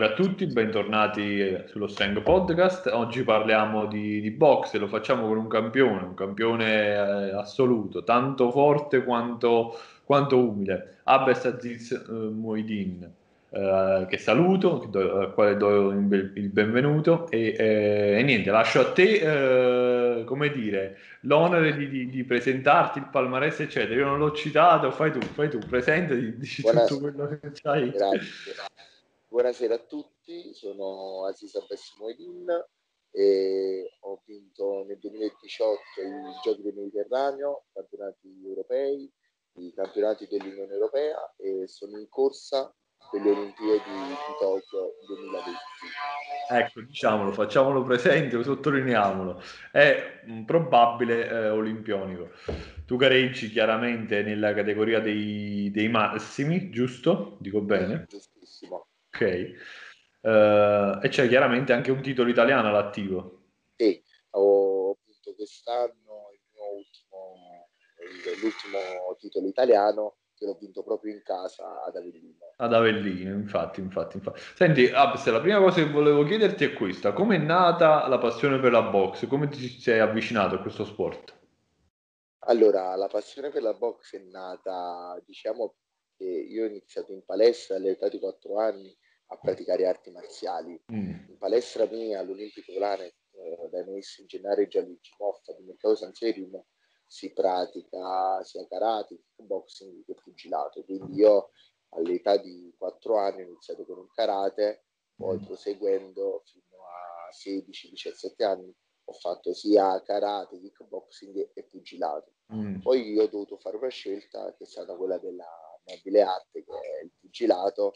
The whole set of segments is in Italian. salve a tutti, bentornati sullo String Podcast. Oggi parliamo di boxe, lo facciamo con un campione assoluto, tanto forte quanto umile, Abbass Aziz Mouhiidine, che saluto, al quale do il benvenuto e niente, lascio a te come dire, l'onere di presentarti, il palmarès eccetera. Io non l'ho citato, fai tu, presentati, dici tutto quello che c'hai. Grazie. Buonasera a tutti, sono Aziz Abbass Mouhiidine e ho vinto nel 2018 i Giochi del Mediterraneo, campionati europei, i campionati dell'Unione Europea e sono in corsa per le Olimpiadi di Tokyo 2020. Ecco, diciamolo, facciamolo presente, sottolineiamolo. È un probabile olimpionico. Tu gareggi chiaramente nella categoria dei massimi, giusto? Dico bene? Giustissimo. Ok, e c'è chiaramente anche un titolo italiano all'attivo. Sì, ho vinto quest'anno l'ultimo titolo italiano, che l'ho vinto proprio in casa ad Avellino. Ad Avellino, infatti. Senti, Abbass, la prima cosa che volevo chiederti è questa: come è nata la passione per la boxe? Come ti sei avvicinato a questo sport? Allora, la passione per la boxe è nata, diciamo, che io ho iniziato in palestra all'età di 4 anni a praticare arti marziali. In palestra mia all'Olimpico Volane, dai maestri in generale Gianluigi Moffa del mercato San Severino, si pratica sia karate, kickboxing che pugilato. Quindi io all'età di 4 anni ho iniziato con il karate, poi proseguendo fino a 16-17 anni ho fatto sia karate, kickboxing e pugilato. Poi ho dovuto fare una scelta che è stata quella della nobile arte, che è il pugilato,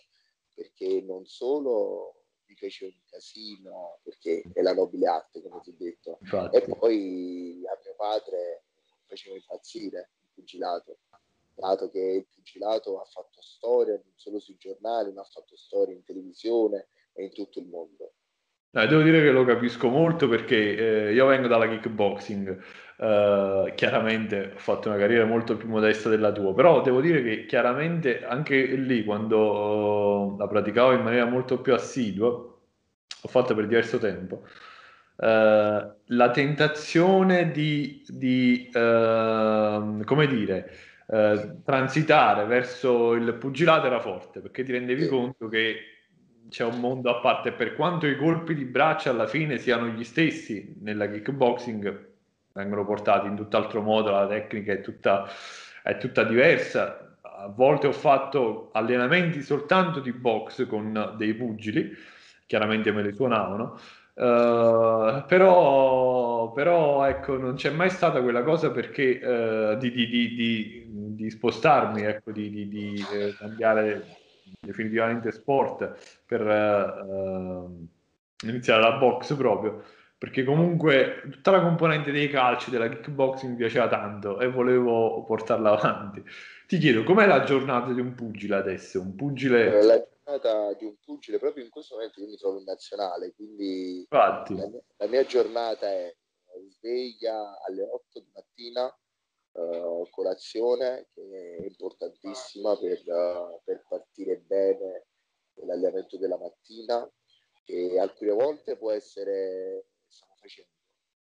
perché non solo mi fece un casino, perché è la nobile arte, come ti ho detto. Infatti. E poi a mio padre faceva impazzire il pugilato, dato che il pugilato ha fatto storia non solo sui giornali, ma ha fatto storia in televisione e in tutto il mondo. Devo dire che lo capisco molto, perché io vengo dalla kickboxing, chiaramente ho fatto una carriera molto più modesta della tua, però devo dire che chiaramente anche lì, quando la praticavo in maniera molto più assidua, l'ho fatta per diverso tempo, la tentazione di transitare verso il pugilato era forte, perché ti rendevi conto che c'è un mondo a parte. Per quanto i colpi di braccia alla fine siano gli stessi, nella kickboxing vengono portati in tutt'altro modo, la tecnica è tutta diversa. A volte ho fatto allenamenti soltanto di box con dei pugili, chiaramente me li suonavano, però ecco, non c'è mai stata quella cosa, perché di spostarmi, ecco, di cambiare definitivamente sport per iniziare la box, proprio perché comunque tutta la componente dei calci della kickboxing mi piaceva tanto e volevo portarla avanti. Ti chiedo, com'è la giornata di un pugile adesso? La giornata di un pugile, proprio in questo momento io mi trovo in nazionale, quindi infatti la mia giornata è sveglia alle 8 di mattina, colazione, che è importantissima per partire bene l'allenamento della mattina, e alcune volte può essere, stiamo facendo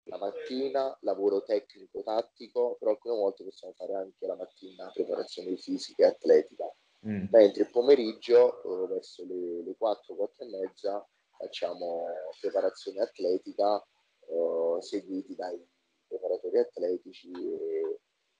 la mattina lavoro tecnico tattico, però alcune volte possiamo fare anche la mattina preparazione fisica e atletica, mentre il pomeriggio verso le 4 e mezza facciamo preparazione atletica, seguiti dai preparatori atletici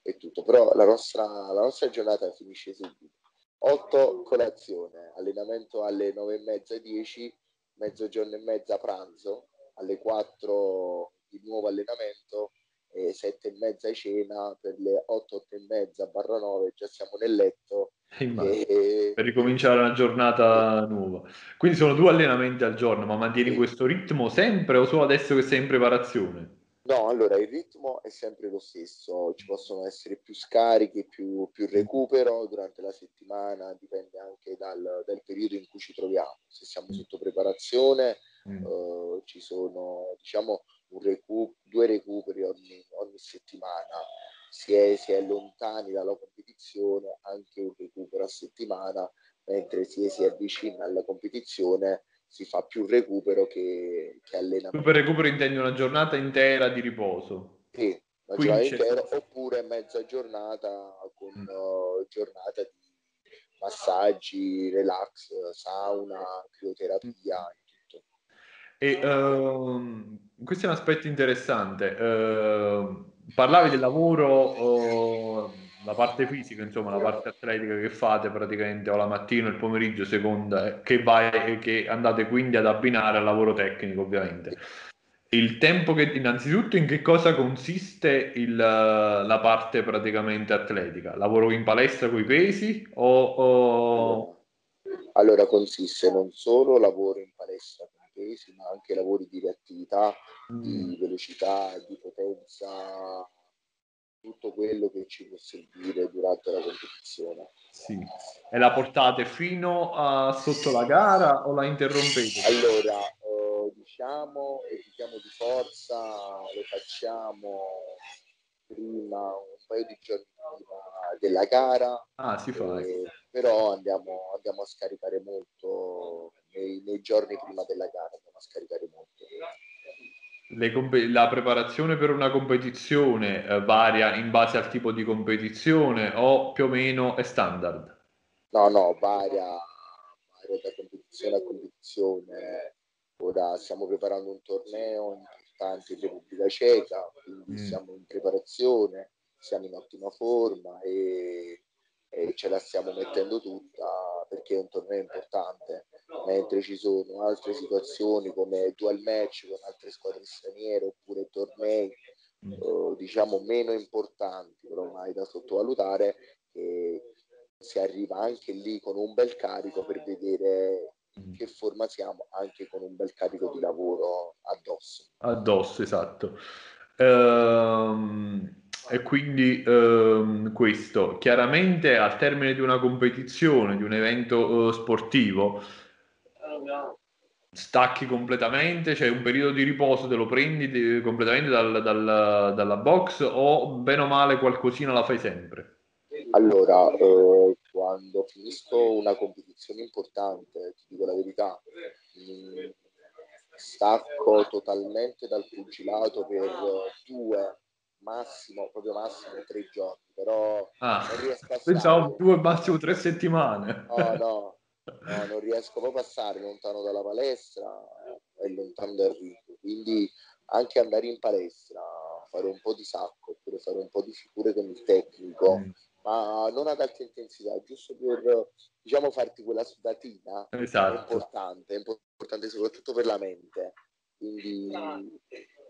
e tutto. Però la nostra giornata finisce subito: 8 colazione, allenamento alle 9:30, 10, mezzogiorno e mezza pranzo, alle 4 di nuovo allenamento, 7:30 cena, per le 8:30/9 già siamo nel letto per ricominciare una giornata nuova. Quindi sono 2 allenamenti al giorno, ma mantieni questo ritmo sempre o solo adesso che sei in preparazione? No, allora il ritmo è sempre lo stesso, ci possono essere più scarichi, più recupero durante la settimana, dipende anche dal periodo in cui ci troviamo. Se siamo sotto preparazione ci sono, diciamo, 2 recuperi ogni settimana. Si è lontani dalla competizione, anche un recupero a settimana, mentre si è avvicina alla competizione si fa più recupero che allenamento. Per recupero intendi una giornata intera di riposo? Sì, una giornata intera, oppure mezza giornata con giornata di massaggi, relax, sauna, crioterapia e tutto. E questo è un aspetto interessante. Parlavi del lavoro, la parte fisica, insomma, la parte atletica che fate praticamente o la mattina o il pomeriggio, seconda, che andate quindi ad abbinare al lavoro tecnico, ovviamente. Il tempo che, innanzitutto, in che cosa consiste la parte praticamente atletica? Lavoro in palestra coi pesi o... Allora, consiste non solo lavoro in palestra con pesi, ma anche lavori di reattività, di velocità, di potenza, tutto quello che ci può servire durante la competizione. Sì. E la portate fino a sotto la gara o la interrompete? Allora, diciamo, evitiamo di forza, lo facciamo prima, un paio di giorni prima della gara. Ah, si fa. Però andiamo a scaricare molto nei giorni prima della gara, andiamo a scaricare molto. La preparazione per una competizione varia in base al tipo di competizione o più o meno è standard? No, varia da competizione a competizione. Ora stiamo preparando un torneo importante in Repubblica Ceca, quindi siamo in preparazione, siamo in ottima forma e ce la stiamo mettendo tutta perché è un torneo importante, mentre ci sono altre situazioni come dual match con altre squadre straniere oppure tornei diciamo meno importanti, però mai da sottovalutare, e si arriva anche lì con un bel carico per vedere in che forma siamo, anche con un bel carico di lavoro addosso. Esatto. E quindi questo chiaramente al termine di una competizione, di un evento sportivo, stacchi completamente, cioè un periodo di riposo te lo prendi completamente dalla box o bene o male qualcosina la fai sempre? Allora, quando finisco una competizione importante, ti dico la verità, stacco totalmente dal pugilato per 2, massimo 3 giorni, però non riesco a stare. Pensavo 2, massimo 3 settimane. No, non riesco proprio a stare lontano dalla palestra e lontano dal ring, quindi anche andare in palestra, fare un po' di sacco, oppure fare un po' di figure con il tecnico, ma non ad alta intensità, giusto per, diciamo, farti quella sudatina. Esatto. È importante soprattutto per la mente, quindi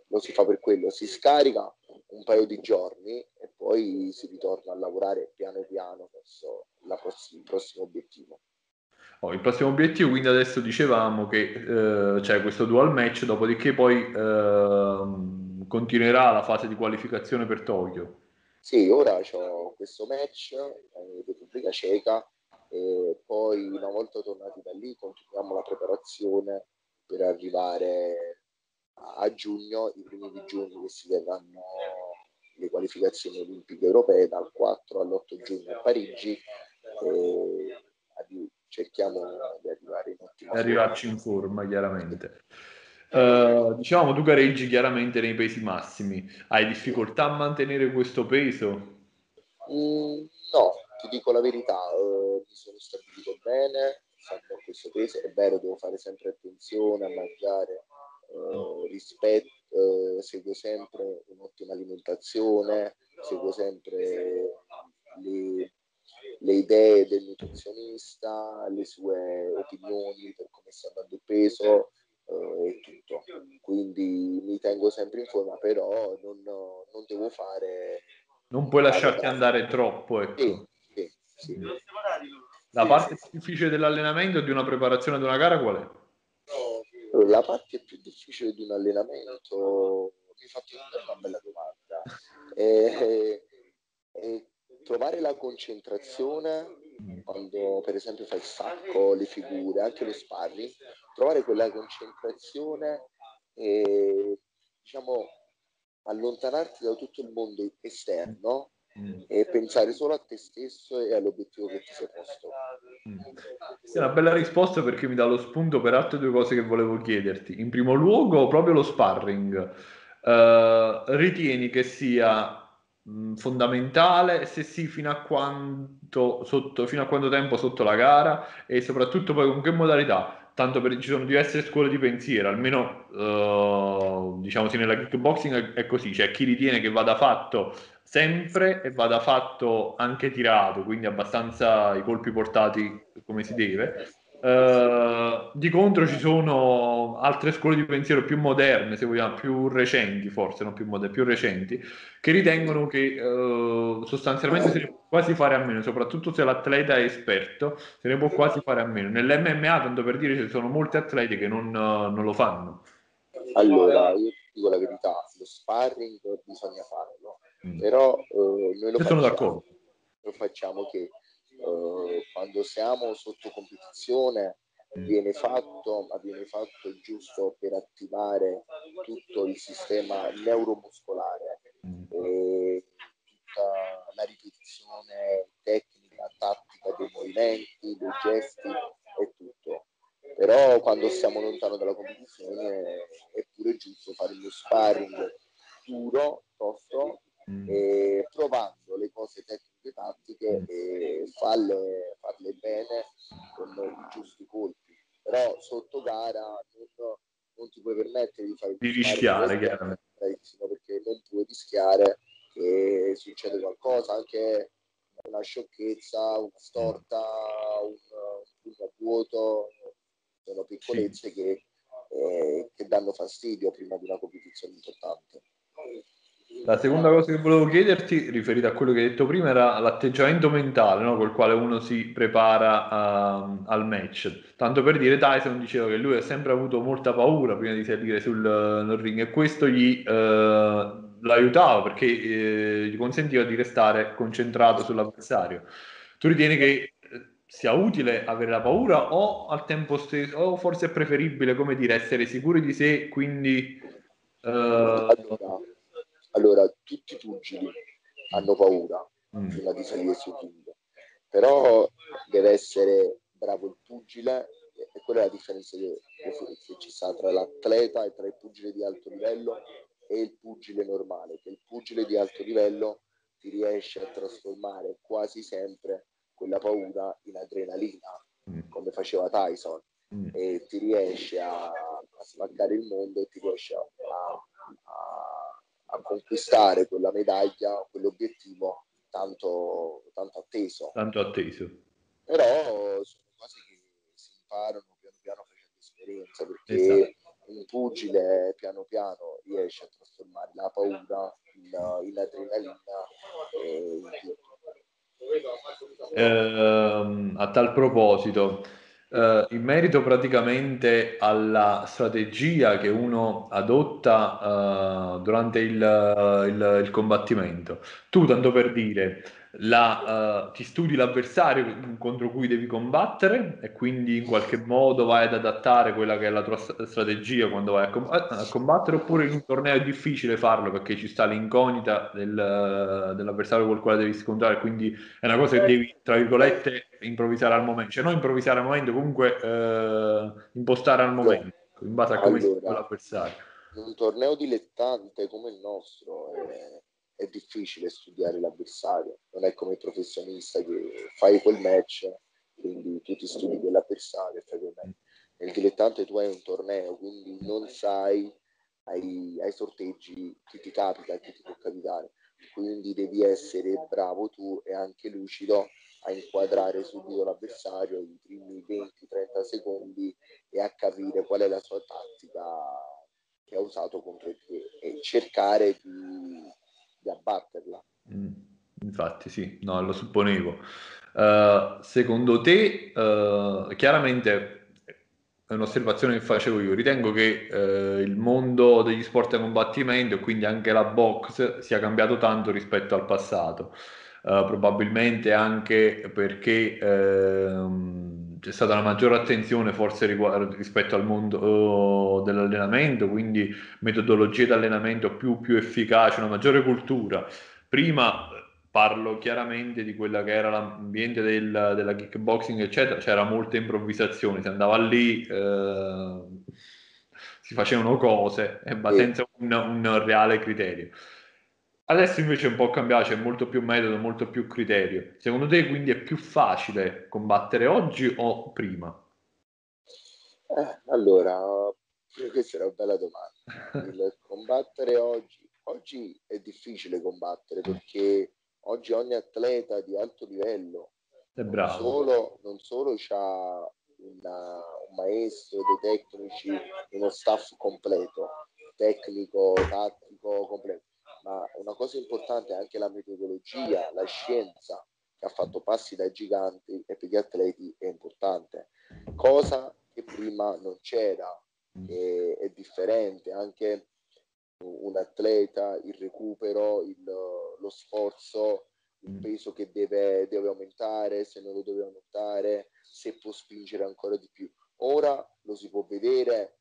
lo si fa per quello, si scarica un paio di giorni e poi si ritorna a lavorare piano piano verso il prossimo obiettivo. Quindi adesso dicevamo che c'è questo dual match, dopodiché poi continuerà la fase di qualificazione per Tokyo. Sì, ora c'ho questo match in Repubblica Ceca e poi, una volta tornati da lì, continuiamo la preparazione per arrivare a giugno, i primi di giugno, che si terranno le qualificazioni olimpiche europee dal 4 all'8 giugno a Parigi. Cerchiamo di arrivare in ottima forma. Arrivarci in forma, chiaramente. Diciamo, tu gareggi chiaramente nei pesi massimi. Hai difficoltà a mantenere questo peso? No, ti dico la verità, mi sono stabilito bene sempre a questo peso. È vero, devo fare sempre attenzione a mangiare, seguo sempre un'ottima alimentazione, seguo sempre le idee del nutrizionista, le sue opinioni per come sta andando il peso e tutto, quindi mi tengo sempre in forma, però non devo fare, non puoi lasciarti andare troppo, ecco. Sì. La parte più difficile dell'allenamento, di una preparazione di una gara, qual è? La parte più difficile di un allenamento, mi hai fatto una bella domanda, è trovare la concentrazione quando per esempio fai il sacco, le figure, anche lo sparring, trovare quella concentrazione e, diciamo, allontanarti da tutto il mondo esterno e pensare solo a te stesso e all'obiettivo che ti sei posto. Questa è una bella risposta, perché mi dà lo spunto per altre due cose che volevo chiederti. In primo luogo, proprio lo sparring. Ritieni che sia fondamentale? Se sì, fino a quanto tempo sotto la gara, e soprattutto poi con che modalità? Tanto per, ci sono diverse scuole di pensiero, almeno diciamo sì, nella kickboxing è così, c'è chi ritiene che vada fatto sempre e vada fatto anche tirato, quindi abbastanza i colpi portati come si deve. Di contro ci sono altre scuole di pensiero più moderne, se vogliamo, più recenti forse, non più moderne, più recenti, che ritengono che sostanzialmente se ne può quasi fare a meno, soprattutto se l'atleta è esperto, se ne può quasi fare a meno. Nell'MMA, tanto per dire, ci sono molti atleti che non lo fanno. Allora, io dico la verità, lo sparring bisogna farlo, però noi lo facciamo, sono d'accordo. Lo facciamo che quando siamo sotto competizione viene fatto, ma viene fatto giusto per attivare tutto il sistema neuromuscolare, e tutta la ripetizione tecnica, tattica dei movimenti, dei gesti e tutto. Però quando siamo lontano dalla competizione è pure giusto fare uno sparring duro, tosto, e provando le cose tecniche, tattiche, e farle bene con i giusti colpi. Però sotto gara non ti puoi permettere di fare di rischiare, chiaramente, perché non puoi rischiare che succeda qualcosa, anche una sciocchezza, una storta, un vuoto. Sono piccolezze che danno fastidio prima di una competizione importante. La seconda cosa che volevo chiederti, riferita a quello che hai detto prima, era l'atteggiamento mentale, no? Col quale uno si prepara al match. Tanto per dire, Tyson diceva che lui ha sempre avuto molta paura prima di salire sul ring, e questo gli l'aiutava, perché gli consentiva di restare concentrato sull'avversario. Tu ritieni che sia utile avere la paura, o al tempo stesso, o forse è preferibile, come dire, essere sicuri di sé, quindi Allora, tutti i pugili hanno paura prima di salire sul ring, però deve essere bravo il pugile, e quella è la differenza che ci sta tra l'atleta e tra il pugile di alto livello e il pugile normale, che il pugile di alto livello ti riesce a trasformare quasi sempre quella paura in adrenalina, come faceva Tyson, e ti riesce a smaccare il mondo, e ti riesce a conquistare quella medaglia, quell'obiettivo tanto atteso. Però sono cose che si imparano piano piano facendo esperienza, perché un pugile piano piano riesce a trasformare la paura in adrenalina e in tutto. A tal proposito, in merito praticamente alla strategia che uno adotta durante il combattimento, tu, tanto per dire, ti studi l'avversario contro cui devi combattere, e quindi in qualche modo vai ad adattare quella che è la tua strategia quando vai a combattere, oppure in un torneo è difficile farlo perché ci sta l'incognita dell'avversario col quale devi scontrare, quindi è una cosa che devi, tra virgolette, improvvisare al momento, cioè non improvvisare al momento, comunque impostare al momento in base a come si fa l'avversario. Un torneo dilettante come il nostro è difficile studiare l'avversario, non è come il professionista che fai quel match, quindi tu ti studi quell'avversario e fai quel match. Nel dilettante tu hai un torneo, quindi non sai ai sorteggi chi ti capita, chi ti può capitare, quindi devi essere bravo tu e anche lucido a inquadrare subito l'avversario i primi 20-30 secondi e a capire qual è la sua tattica che ha usato contro te e cercare di abbatterla. Infatti sì, no, lo supponevo. Secondo te, chiaramente è un'osservazione che facevo io, ritengo che il mondo degli sport a combattimento, e quindi anche la box, sia cambiato tanto rispetto al passato, probabilmente anche perché c'è stata una maggiore attenzione forse rispetto al mondo dell'allenamento, quindi metodologie di allenamento più efficaci, una maggiore cultura. Prima parlo chiaramente di quella che era l'ambiente della kickboxing, eccetera. C'era molta improvvisazione, si andava lì, si facevano cose, ma senza un reale criterio. Adesso invece è un po' cambiato, c'è molto più metodo, molto più criterio. Secondo te quindi è più facile combattere oggi o prima? Allora, questa è una bella domanda. Combattere oggi è difficile combattere, perché oggi ogni atleta di alto livello è bravo. Non solo c'ha un maestro, dei tecnici, uno staff completo, tecnico, tattico, completo. Ma una cosa importante è anche la metodologia, la scienza, che ha fatto passi da giganti, e per gli atleti è importante, cosa che prima non c'era, è differente. Anche un atleta, il recupero, lo sforzo, il peso che deve aumentare, se non lo deve aumentare, se può spingere ancora di più. Ora lo si può vedere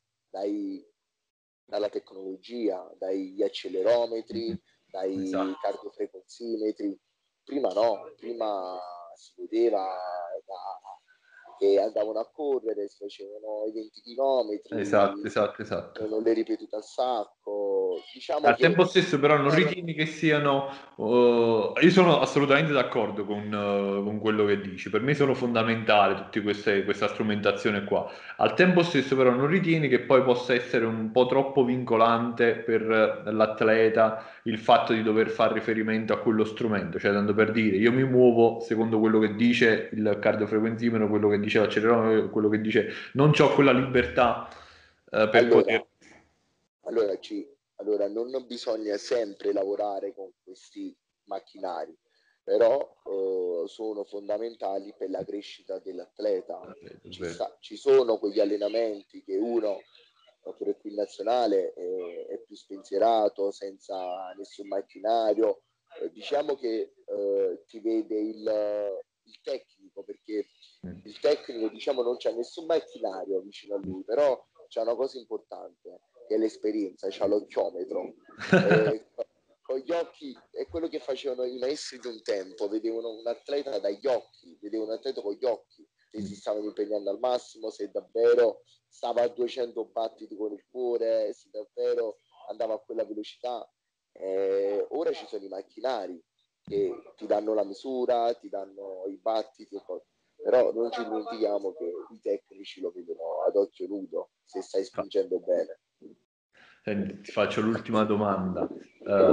dalla tecnologia, dagli accelerometri, dai cardiofrequenzimetri. Prima no, prima si vedeva che andavano a correre, si facevano i 20 chilometri. Esatto. Non le ripetute al sacco. Diciamo al tempo stesso però non ritieni che siano... io sono assolutamente d'accordo con quello che dici. Per me sono fondamentali tutte questa strumentazione qua. Al tempo stesso però non ritieni che poi possa essere un po' troppo vincolante per l'atleta il fatto di dover fare riferimento a quello strumento? Cioè, tanto per dire, io mi muovo secondo quello che dice il cardiofrequenzimetro, quello che dice l'accelerometro, quello che dice, non c'ho quella libertà per poter... Allora non bisogna sempre lavorare con questi macchinari, però sono fondamentali per la crescita dell'atleta. Ci sono quegli allenamenti che uno, pure qui in nazionale, è più spensierato, senza nessun macchinario. Diciamo che ti vede il tecnico, perché il tecnico, diciamo, non c'è nessun macchinario vicino a lui, però c'è una cosa importante che è l'esperienza, c'ha l'occhiometro. Con gli occhi è quello che facevano i maestri di un tempo, vedevano un atleta dagli occhi, vedevano un atleta con gli occhi, se si stavano impegnando al massimo, se davvero stava a 200 battiti con il cuore, se davvero andava a quella velocità. Ora ci sono i macchinari che ti danno la misura, ti danno i battiti e cose. Però non ci dimentichiamo che i tecnici lo vedono ad occhio nudo se stai spingendo bene. Senti, ti faccio l'ultima domanda.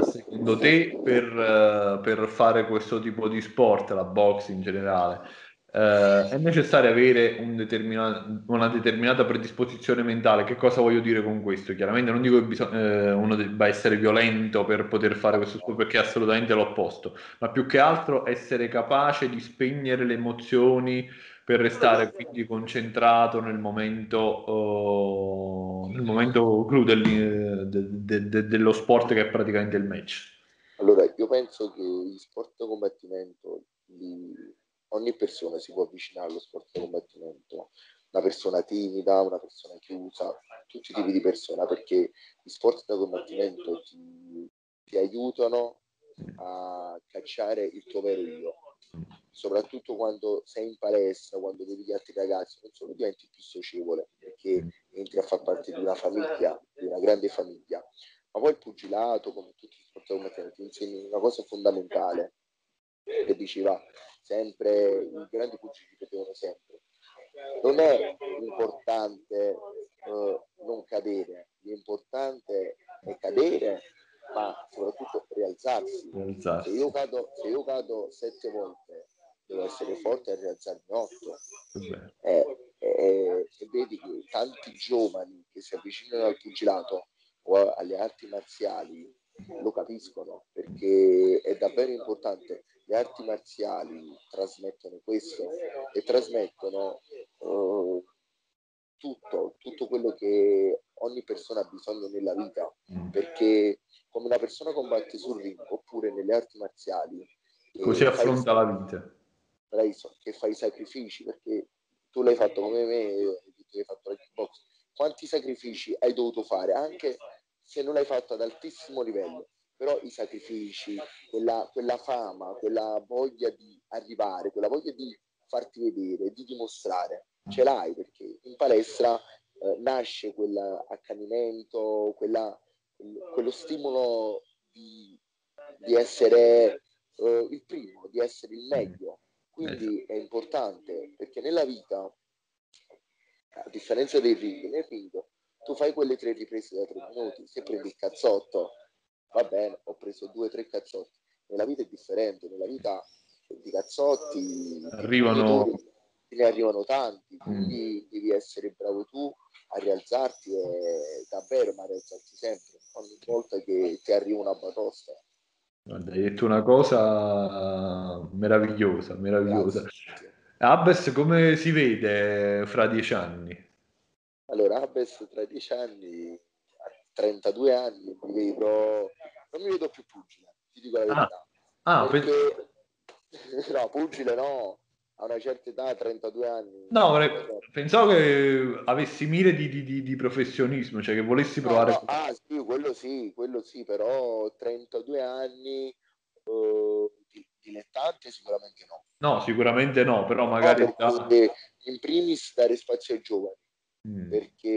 Secondo te per fare questo tipo di sport, la box in generale, è necessario avere una determinata predisposizione mentale? Che cosa voglio dire con questo? Chiaramente non dico che uno debba essere violento per poter fare questo sport, perché è assolutamente l'opposto, ma più che altro essere capace di spegnere le emozioni per restare quindi concentrato nel momento clou dello sport, che è praticamente il match. Allora, io penso che gli sport combattimento ogni persona si può avvicinare allo sport di combattimento, una persona timida, una persona chiusa, tutti i tipi di persona, perché gli sport da combattimento ti aiutano a cacciare il tuo vero io, soprattutto quando sei in palestra, quando vedi gli altri ragazzi, non solo diventi più socievole, perché entri a far parte di una famiglia, di una grande famiglia, ma poi il pugilato, come tutti gli sport da combattimento, ti insegna una cosa fondamentale, che diceva sempre i grandi pugili, che devono sempre, non è importante non cadere, l'importante è cadere, ma soprattutto rialzarsi. Se io cado 7 volte devo essere forte a rialzarmi 8. E vedi che tanti giovani che si avvicinano al pugilato o alle arti marziali lo capiscono, perché è davvero importante. Le arti marziali trasmettono questo, e trasmettono tutto quello che ogni persona ha bisogno nella vita, perché come una persona combatte sul ring oppure nelle arti marziali, così affronta la vita. Che fai i sacrifici, perché tu l'hai fatto come me, tu hai fatto la kickbox, quanti sacrifici hai dovuto fare anche se non l'hai fatto ad altissimo livello, però i sacrifici, quella fama, quella voglia di arrivare, quella voglia di farti vedere, di dimostrare, ce l'hai, perché in palestra nasce quell'accanimento, quello stimolo di essere il primo, di essere il meglio. Quindi è importante, perché nella vita, a differenza dei ring, nel ring tu fai quelle 3 riprese da 3 minuti, se prendi il cazzotto, va bene, ho preso 2-3 cazzotti. Nella vita è differente, nella vita di cazzotti ne arrivano tanti, quindi devi essere bravo tu a rialzarti, e davvero, ma rialzarti sempre, ogni volta che ti arriva una batosta. Guarda, hai detto una cosa meravigliosa. Grazie. Abbass come si vede fra 10 anni? Allora, Abbass tra 10 anni, a 32 anni, non mi vedo più pugile, ti dico la verità. Perché... No, pugile no, a una certa età, 32 anni. No, pensavo che avessi mire di professionismo, cioè che volessi provare. No. Sì, quello sì, però 32 anni dilettanti sicuramente no. No, sicuramente no, però magari... In primis dare spazio ai giovani, perché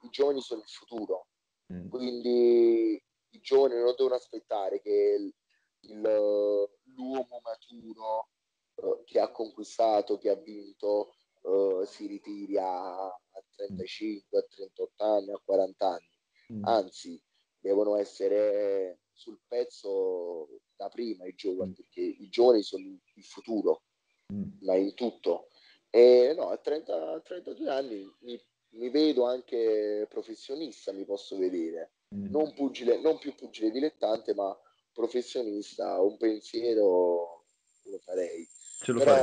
i giovani sono il futuro, quindi i giovani non devono aspettare che l'uomo maturo che ha conquistato, che ha vinto, si ritiri a 35, a 38 anni, a 40 anni. Anzi, devono essere sul pezzo da prima i giovani, perché i giovani sono il futuro, ma in tutto. E no, a 32 anni mi vedo anche professionista, mi posso vedere. Non più pugile dilettante, ma professionista, un pensiero lo farei. Però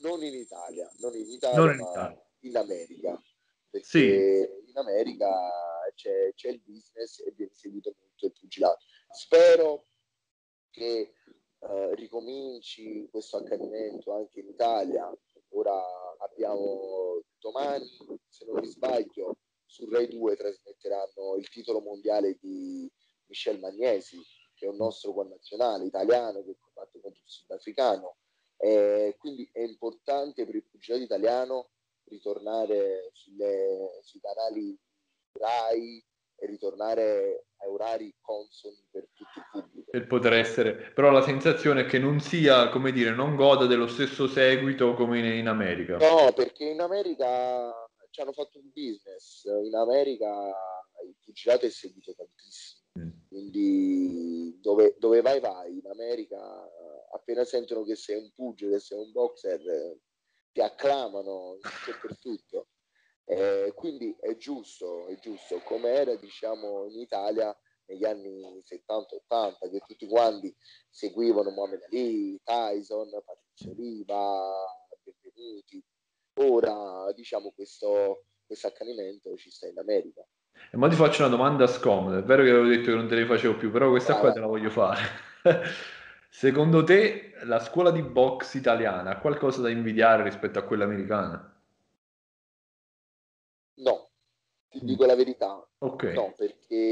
non in Italia, ma in America, perché in America c'è il business e viene seguito molto il pugilato. Spero che ricominci questo accadimento anche in Italia. Ora abbiamo domani, se non mi sbaglio, su Rai 2 trasmetteranno il titolo mondiale di Michel Magnesi, che è un nostro connazionale italiano che combatte contro il sudafricano. Quindi è importante per il pugilato italiano ritornare sui canali Rai e ritornare a orari consoni per tutto il pubblico. Per poter essere, però la sensazione è che non sia, come dire, non goda dello stesso seguito come in America. No, perché in America ci hanno fatto un business, in America il pugilato è seguito tantissimo, quindi dove vai, in America appena sentono che sei un pugile, che sei un boxer, ti acclamano dappertutto. Quindi è giusto, come era diciamo in Italia negli anni 70-80, che tutti quanti seguivano Muhammad Ali, Tyson, Patricio Riva, Benvenuti. Ora diciamo questo accanimento ci sta in America. E ma ti faccio una domanda scomoda, è vero che avevo detto che non te le facevo più, però questa qua te la voglio fare. Secondo te la scuola di box italiana ha qualcosa da invidiare rispetto a quella americana? No, ti dico la verità. Okay. No, perché...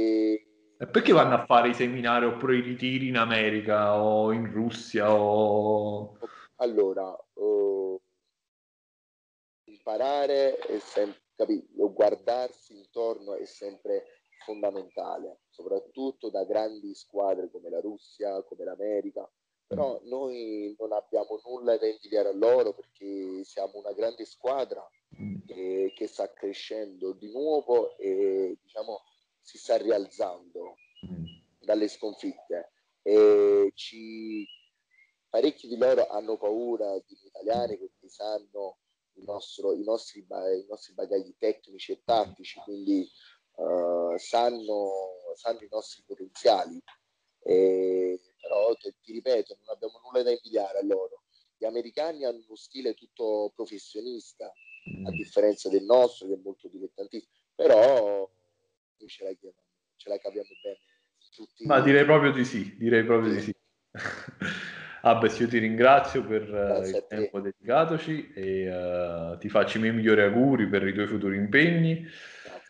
E perché vanno a fare i seminari oppure i ritiri in America o in Russia o... Allora, imparare è sempre, capito? Guardarsi intorno è sempre fondamentale, soprattutto da grandi squadre come la Russia, come l'America. Però noi non abbiamo nulla da invidiare a loro, perché siamo una grande squadra che sta crescendo di nuovo e diciamo si sta rialzando dalle sconfitte, e parecchi di loro hanno paura degli italiani, perché sanno i nostri bagagli tecnici e tattici, quindi sanno i nostri potenziali. Però ti ripeto, non abbiamo nulla da invidiare a loro. Gli americani hanno uno stile tutto professionista, a differenza del nostro che è molto dilettantissimo, però noi ce la capiamo bene tutti. Ma direi proprio di sì. Abbass, io ti ringrazio per il tempo dedicatoci e ti faccio i miei migliori auguri per i tuoi futuri impegni.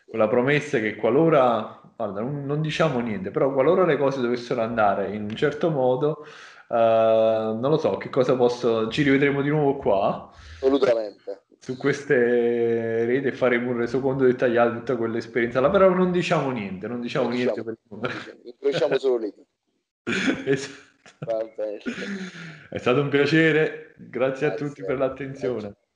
con la promessa che qualora, guarda, non diciamo niente, però qualora le cose dovessero andare in un certo modo, non lo so, che cosa posso, ci rivedremo di nuovo qua. Assolutamente. Su queste reti, faremo un resoconto dettagliato di tutta quell'esperienza là, però non diciamo niente, non diciamo niente. Incrociamo solo lì. Esatto. Va bene. È stato un piacere, grazie a tutti per l'attenzione. Grazie.